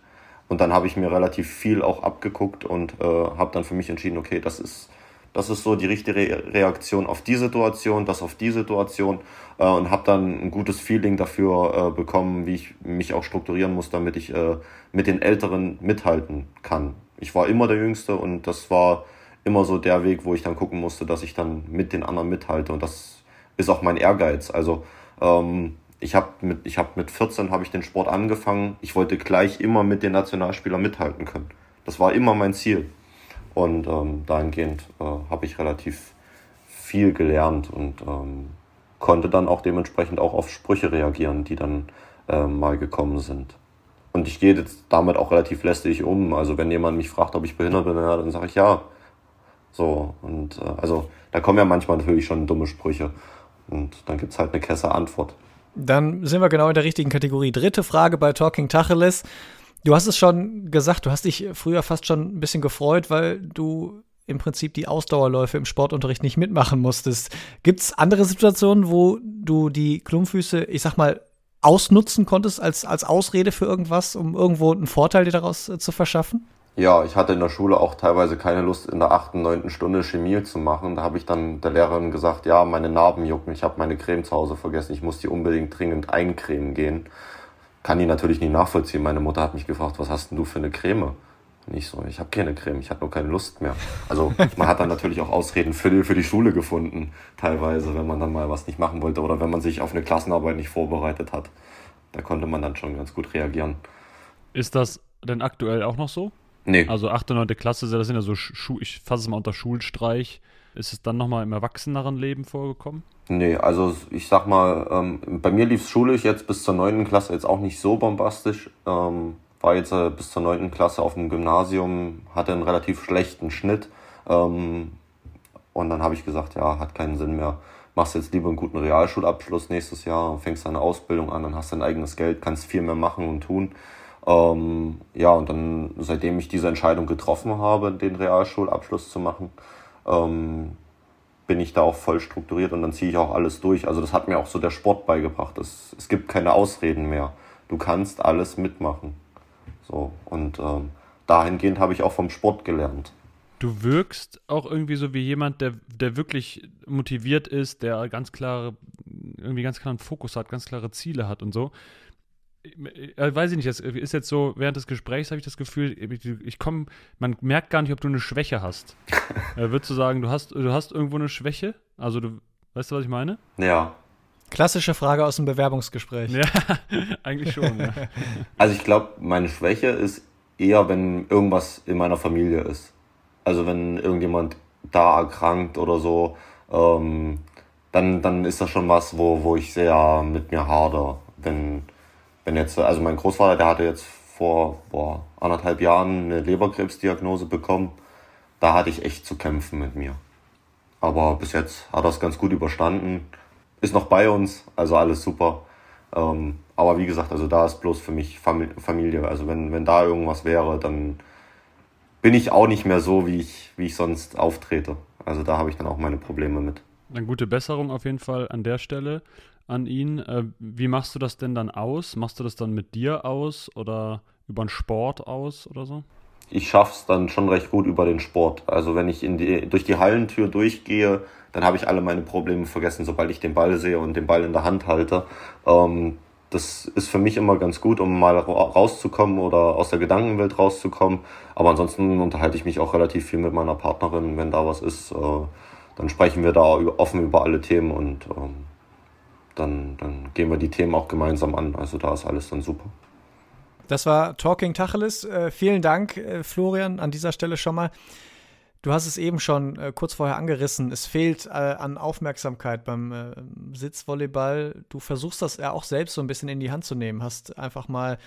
Und dann habe ich mir relativ viel auch abgeguckt und äh, habe dann für mich entschieden, okay, das ist das ist so die richtige Reaktion auf die Situation, das auf die Situation äh, und habe dann ein gutes Feeling dafür äh, bekommen, wie ich mich auch strukturieren muss, damit ich äh, mit den Älteren mithalten kann. Ich war immer der Jüngste und das war immer so der Weg, wo ich dann gucken musste, dass ich dann mit den anderen mithalte, und das ist auch mein Ehrgeiz. Also ähm, ich habe mit, ich hab mit vierzehn habe ich den Sport angefangen, ich wollte gleich immer mit den Nationalspielern mithalten können. Das war immer mein Ziel. Und ähm, dahingehend äh, habe ich relativ viel gelernt und ähm, konnte dann auch dementsprechend auch auf Sprüche reagieren, die dann äh, mal gekommen sind. Und ich gehe jetzt damit auch relativ lästig um. Also wenn jemand mich fragt, ob ich behindert bin, dann sage ich ja. So, und äh, also da kommen ja manchmal natürlich schon dumme Sprüche. Und dann gibt es halt eine Kessel-Antwort. Dann sind wir genau in der richtigen Kategorie. Dritte Frage bei Talking Tacheles. Du hast es schon gesagt, du hast dich früher fast schon ein bisschen gefreut, weil du im Prinzip die Ausdauerläufe im Sportunterricht nicht mitmachen musstest. Gibt es andere Situationen, wo du die Klumpfüße, ich sag mal, ausnutzen konntest als, als Ausrede für irgendwas, um irgendwo einen Vorteil dir daraus äh, zu verschaffen? Ja, ich hatte in der Schule auch teilweise keine Lust, in der achten, neunten Stunde Chemie zu machen. Da habe ich dann der Lehrerin gesagt, ja, meine Narben jucken, ich habe meine Creme zu Hause vergessen, ich muss die unbedingt dringend eincremen gehen. Kann die natürlich nicht nachvollziehen. Meine Mutter hat mich gefragt, was hast denn du für eine Creme? Und ich so, ich habe keine Creme, ich habe nur keine Lust mehr. Also man hat dann natürlich auch Ausreden für die, für die Schule gefunden, teilweise, wenn man dann mal was nicht machen wollte oder wenn man sich auf eine Klassenarbeit nicht vorbereitet hat. Da konnte man dann schon ganz gut reagieren. Ist das denn aktuell auch noch so? Nee. Also achte, neunte Klasse, das sind ja so, Schu- ich fasse es mal unter Schulstreich. Ist es dann nochmal im erwachseneren Leben vorgekommen? Nee, also ich sag mal, ähm, bei mir lief es schulisch jetzt bis zur neunten Klasse jetzt auch nicht so bombastisch. Ähm, war jetzt äh, bis zur neunten Klasse auf dem Gymnasium, hatte einen relativ schlechten Schnitt. Ähm, und dann habe ich gesagt, ja, hat keinen Sinn mehr. Machst jetzt lieber einen guten Realschulabschluss nächstes Jahr und fängst deine Ausbildung an, dann hast du dein eigenes Geld, kannst viel mehr machen und tun. Ähm, ja, und dann, seitdem ich diese Entscheidung getroffen habe, den Realschulabschluss zu machen, Ähm, bin ich da auch voll strukturiert und dann ziehe ich auch alles durch. Also das hat mir auch so der Sport beigebracht. Es, es gibt keine Ausreden mehr. Du kannst alles mitmachen. So, und ähm, dahingehend habe ich auch vom Sport gelernt. Du wirkst auch irgendwie so wie jemand, der, der wirklich motiviert ist, der ganz klare, irgendwie ganz klaren Fokus hat, ganz klare Ziele hat und so. Weiß ich nicht, das ist jetzt so, während des Gesprächs habe ich das Gefühl, ich komme, man merkt gar nicht, ob du eine Schwäche hast. äh, würdest du sagen, du hast, du hast irgendwo eine Schwäche? Also du, weißt du, was ich meine? Ja. Klassische Frage aus dem Bewerbungsgespräch. Ja, eigentlich schon. Ja. Also ich glaube, meine Schwäche ist eher, wenn irgendwas in meiner Familie ist. Also wenn irgendjemand da erkrankt oder so, ähm, dann, dann ist das schon was, wo, wo ich sehr mit mir hadere, wenn Wenn jetzt, also mein Großvater, der hatte jetzt vor boah, anderthalb Jahren eine Leberkrebsdiagnose bekommen. Da hatte ich echt zu kämpfen mit mir. Aber bis jetzt hat er es ganz gut überstanden. Ist noch bei uns, also alles super. Ähm, aber wie gesagt, also da ist bloß für mich Fam- Familie. Also wenn, wenn da irgendwas wäre, dann bin ich auch nicht mehr so, wie ich, wie ich sonst auftrete. Also da habe ich dann auch meine Probleme mit. Eine gute Besserung auf jeden Fall an der Stelle an ihn. Äh, wie machst du das denn dann aus? Machst du das dann mit dir aus oder über den Sport aus oder so? Ich schaff's dann schon recht gut über den Sport. Also wenn ich in die, durch die Hallentür durchgehe, dann habe ich alle meine Probleme vergessen, sobald ich den Ball sehe und den Ball in der Hand halte. Ähm, das ist für mich immer ganz gut, um mal rauszukommen oder aus der Gedankenwelt rauszukommen. Aber ansonsten unterhalte ich mich auch relativ viel mit meiner Partnerin, wenn da was ist. Äh, dann sprechen wir da offen über alle Themen und ähm, Dann, dann gehen wir die Themen auch gemeinsam an. Also da ist alles dann super. Das war Talking Tacheles. Äh, vielen Dank, äh, Florian, an dieser Stelle schon mal. Du hast es eben schon äh, kurz vorher angerissen. Es fehlt äh, an Aufmerksamkeit beim äh, Sitzvolleyball. Du versuchst das ja auch selbst so ein bisschen in die Hand zu nehmen. Hast einfach mal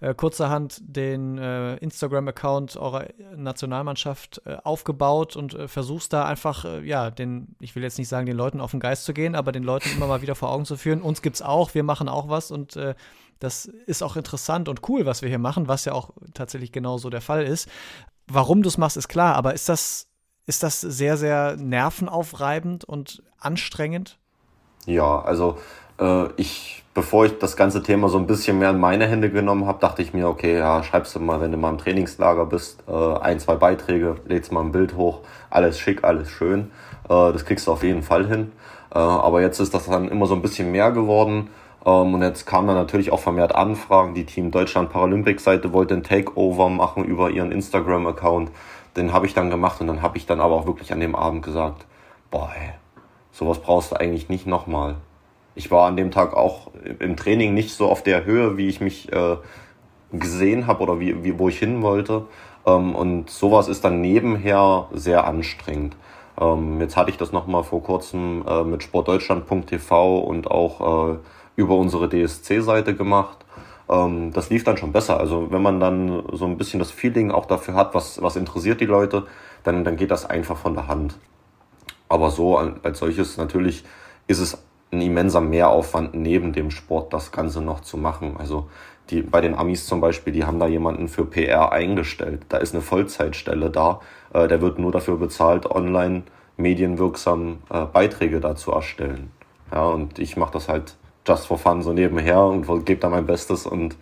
äh, kurzerhand den äh, Instagram-Account eurer Nationalmannschaft äh, aufgebaut und äh, versuchst da einfach, äh, ja, den, ich will jetzt nicht sagen, den Leuten auf den Geist zu gehen, aber den Leuten immer mal wieder vor Augen zu führen. Uns gibt's auch, wir machen auch was und äh, das ist auch interessant und cool, was wir hier machen, was ja auch tatsächlich genau so der Fall ist. Warum du es machst, ist klar, aber ist das, ist das sehr, sehr nervenaufreibend und anstrengend? Ja, also äh, ich, bevor ich das ganze Thema so ein bisschen mehr in meine Hände genommen habe, dachte ich mir, okay, ja, schreibst du mal, wenn du mal im Trainingslager bist, äh, ein, zwei Beiträge, lädst mal ein Bild hoch, alles schick, alles schön, äh, das kriegst du auf jeden Fall hin. Äh, aber jetzt ist das dann immer so ein bisschen mehr geworden. Um, und jetzt kamen dann natürlich auch vermehrt Anfragen. Die Team Deutschland Paralympics Seite wollte ein Takeover machen über ihren Instagram-Account. Den habe ich dann gemacht und dann habe ich dann aber auch wirklich an dem Abend gesagt, boah, ey, sowas brauchst du eigentlich nicht nochmal. Ich war an dem Tag auch im Training nicht so auf der Höhe, wie ich mich äh, gesehen habe oder wie, wie wo ich hin wollte. Ähm, und sowas ist dann nebenher sehr anstrengend. Ähm, jetzt hatte ich das nochmal vor kurzem äh, mit sportdeutschland punkt t v und auch äh, über unsere D S C-Seite gemacht. Ähm, das lief dann schon besser. Also wenn man dann so ein bisschen das Feeling auch dafür hat, was, was interessiert die Leute, dann, dann geht das einfach von der Hand. Aber so als solches natürlich ist es ein immenser Mehraufwand neben dem Sport, das Ganze noch zu machen. Also die, bei den Amis zum Beispiel, die haben da jemanden für P R eingestellt. Da ist eine Vollzeitstelle da. Äh, der wird nur dafür bezahlt, online medienwirksam äh, Beiträge dazu erstellen. Ja, und ich mache das halt just for fun, so nebenher und gebe da mein Bestes und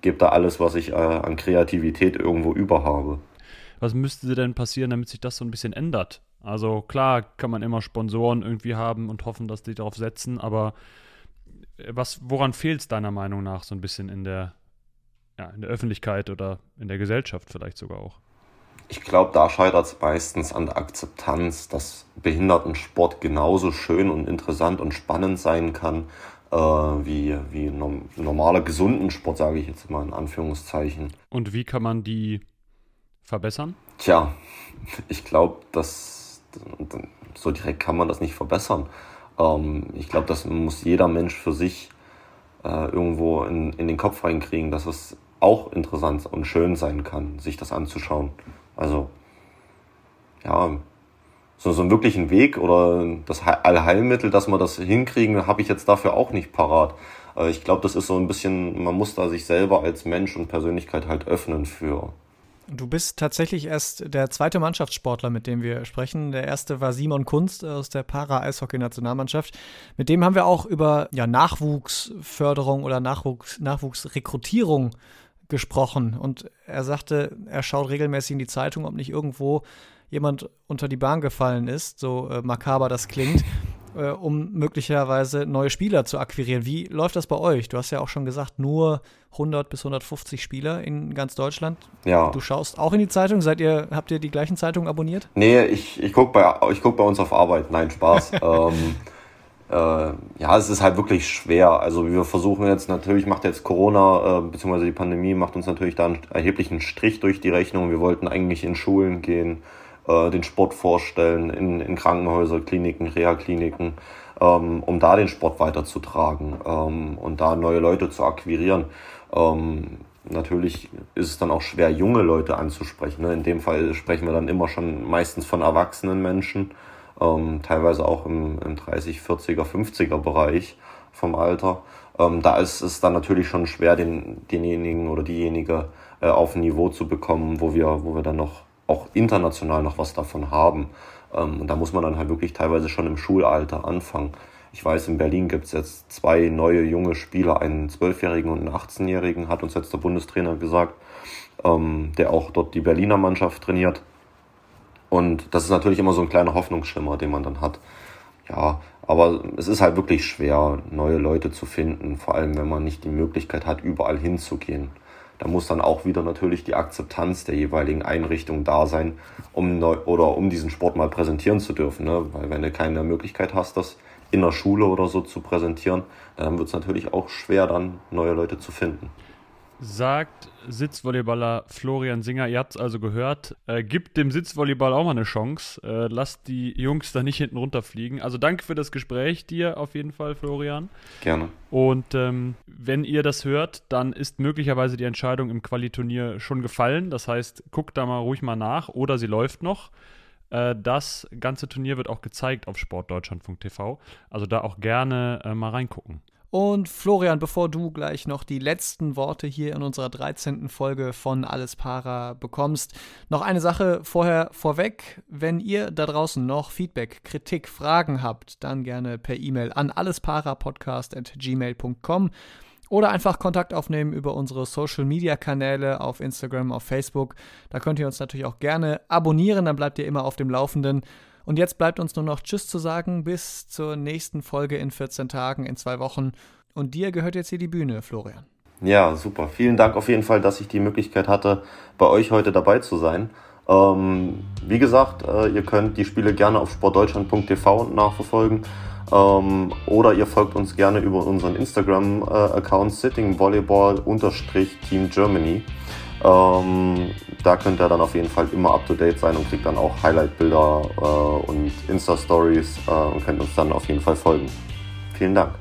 gebe da alles, was ich äh, an Kreativität irgendwo über habe. Was müsste denn passieren, damit sich das so ein bisschen ändert? Also klar kann man immer Sponsoren irgendwie haben und hoffen, dass die darauf setzen, aber was, woran fehlt es deiner Meinung nach so ein bisschen in der, ja, in der Öffentlichkeit oder in der Gesellschaft vielleicht sogar auch? Ich glaube, da scheitert es meistens an der Akzeptanz, dass Behindertensport genauso schön und interessant und spannend sein kann, wie, wie normaler, gesunden Sport, sage ich jetzt mal in Anführungszeichen. Und wie kann man die verbessern? Tja, ich glaube, dass so direkt kann man das nicht verbessern. Ich glaube, das muss jeder Mensch für sich irgendwo in, in den Kopf reinkriegen, dass es auch interessant und schön sein kann, sich das anzuschauen. Also, ja, so, so einen wirklichen Weg oder das Allheilmittel, dass wir das hinkriegen, habe ich jetzt dafür auch nicht parat. Ich glaube, das ist so ein bisschen, man muss da sich selber als Mensch und Persönlichkeit halt öffnen für. Du bist tatsächlich erst der zweite Mannschaftssportler, mit dem wir sprechen. Der erste war Simon Kunst aus der Para-Eishockey-Nationalmannschaft. Mit dem haben wir auch über ja, Nachwuchsförderung oder Nachwuchs, Nachwuchsrekrutierung gesprochen. Und er sagte, er schaut regelmäßig in die Zeitung, ob nicht irgendwo jemand unter die Bahn gefallen ist, so äh, makaber das klingt, äh, um möglicherweise neue Spieler zu akquirieren. Wie läuft das bei euch? Du hast ja auch schon gesagt, nur hundert bis hundertfünfzig Spieler in ganz Deutschland. Ja. Du schaust auch in die Zeitung? Seid ihr, habt ihr die gleichen Zeitungen abonniert? Nee, ich, ich gucke bei, ich guck bei uns auf Arbeit. Nein, Spaß. ähm, äh, ja, es ist halt wirklich schwer. Also wir versuchen jetzt, natürlich macht jetzt Corona, äh, beziehungsweise die Pandemie macht uns natürlich da einen erheblichen Strich durch die Rechnung. Wir wollten eigentlich in Schulen gehen, den Sport vorstellen, in, in Krankenhäuser, Kliniken, Reha-Kliniken, ähm, um da den Sport weiterzutragen ähm, und da neue Leute zu akquirieren. Ähm, natürlich ist es dann auch schwer, junge Leute anzusprechen. Ne? In dem Fall sprechen wir dann immer schon meistens von erwachsenen Menschen, ähm, teilweise auch im, im dreißig-, vierziger-, fünfziger Bereich vom Alter. Ähm, da ist es dann natürlich schon schwer, den, denjenigen oder diejenige äh, auf ein Niveau zu bekommen, wo wir, wo wir dann noch auch international noch was davon haben. Und da muss man dann halt wirklich teilweise schon im Schulalter anfangen. Ich weiß, in Berlin gibt es jetzt zwei neue junge Spieler, einen zwölfjährigen und einen achtzehnjährigen, hat uns jetzt der Bundestrainer gesagt, der auch dort die Berliner Mannschaft trainiert. Und das ist natürlich immer so ein kleiner Hoffnungsschimmer, den man dann hat. Ja, aber es ist halt wirklich schwer, neue Leute zu finden, vor allem wenn man nicht die Möglichkeit hat, überall hinzugehen. Da muss dann auch wieder natürlich die Akzeptanz der jeweiligen Einrichtung da sein, um neu, oder um diesen Sport mal präsentieren zu dürfen. Ne? Weil wenn du keine Möglichkeit hast, das in der Schule oder so zu präsentieren, dann wird es natürlich auch schwer, dann neue Leute zu finden. sagt Sitzvolleyballer Florian Singer, ihr habt es also gehört, äh, gibt dem Sitzvolleyball auch mal eine Chance, äh, lasst die Jungs da nicht hinten runterfliegen. Also danke für das Gespräch dir auf jeden Fall, Florian. Gerne. Und ähm, wenn ihr das hört, dann ist möglicherweise die Entscheidung im Quali-Turnier schon gefallen, das heißt, guckt da mal ruhig mal nach oder sie läuft noch. Äh, das ganze Turnier wird auch gezeigt auf sportdeutschland punkt t v, also da auch gerne äh, mal reingucken. Und Florian, bevor du gleich noch die letzten Worte hier in unserer dreizehnten Folge von Alles Para bekommst, noch eine Sache vorher vorweg. Wenn ihr da draußen noch Feedback, Kritik, Fragen habt, dann gerne per E-Mail an allesparapodcast at gmail punkt com oder einfach Kontakt aufnehmen über unsere Social-Media-Kanäle auf Instagram, auf Facebook. Da könnt ihr uns natürlich auch gerne abonnieren, dann bleibt ihr immer auf dem Laufenden. Und jetzt bleibt uns nur noch Tschüss zu sagen, bis zur nächsten Folge in vierzehn Tagen, in zwei Wochen. Und dir gehört jetzt hier die Bühne, Florian. Ja, super. Vielen Dank auf jeden Fall, dass ich die Möglichkeit hatte, bei euch heute dabei zu sein. Ähm, wie gesagt, äh, ihr könnt die Spiele gerne auf sportdeutschland punkt t v nachverfolgen. Ähm, oder ihr folgt uns gerne über unseren Instagram-Account äh, sittingvolleyball-teamgermany. Ähm, da könnt ihr dann auf jeden Fall immer up to date sein und kriegt dann auch Highlight-Bilder äh, und Insta-Stories äh, und könnt uns dann auf jeden Fall folgen. Vielen Dank.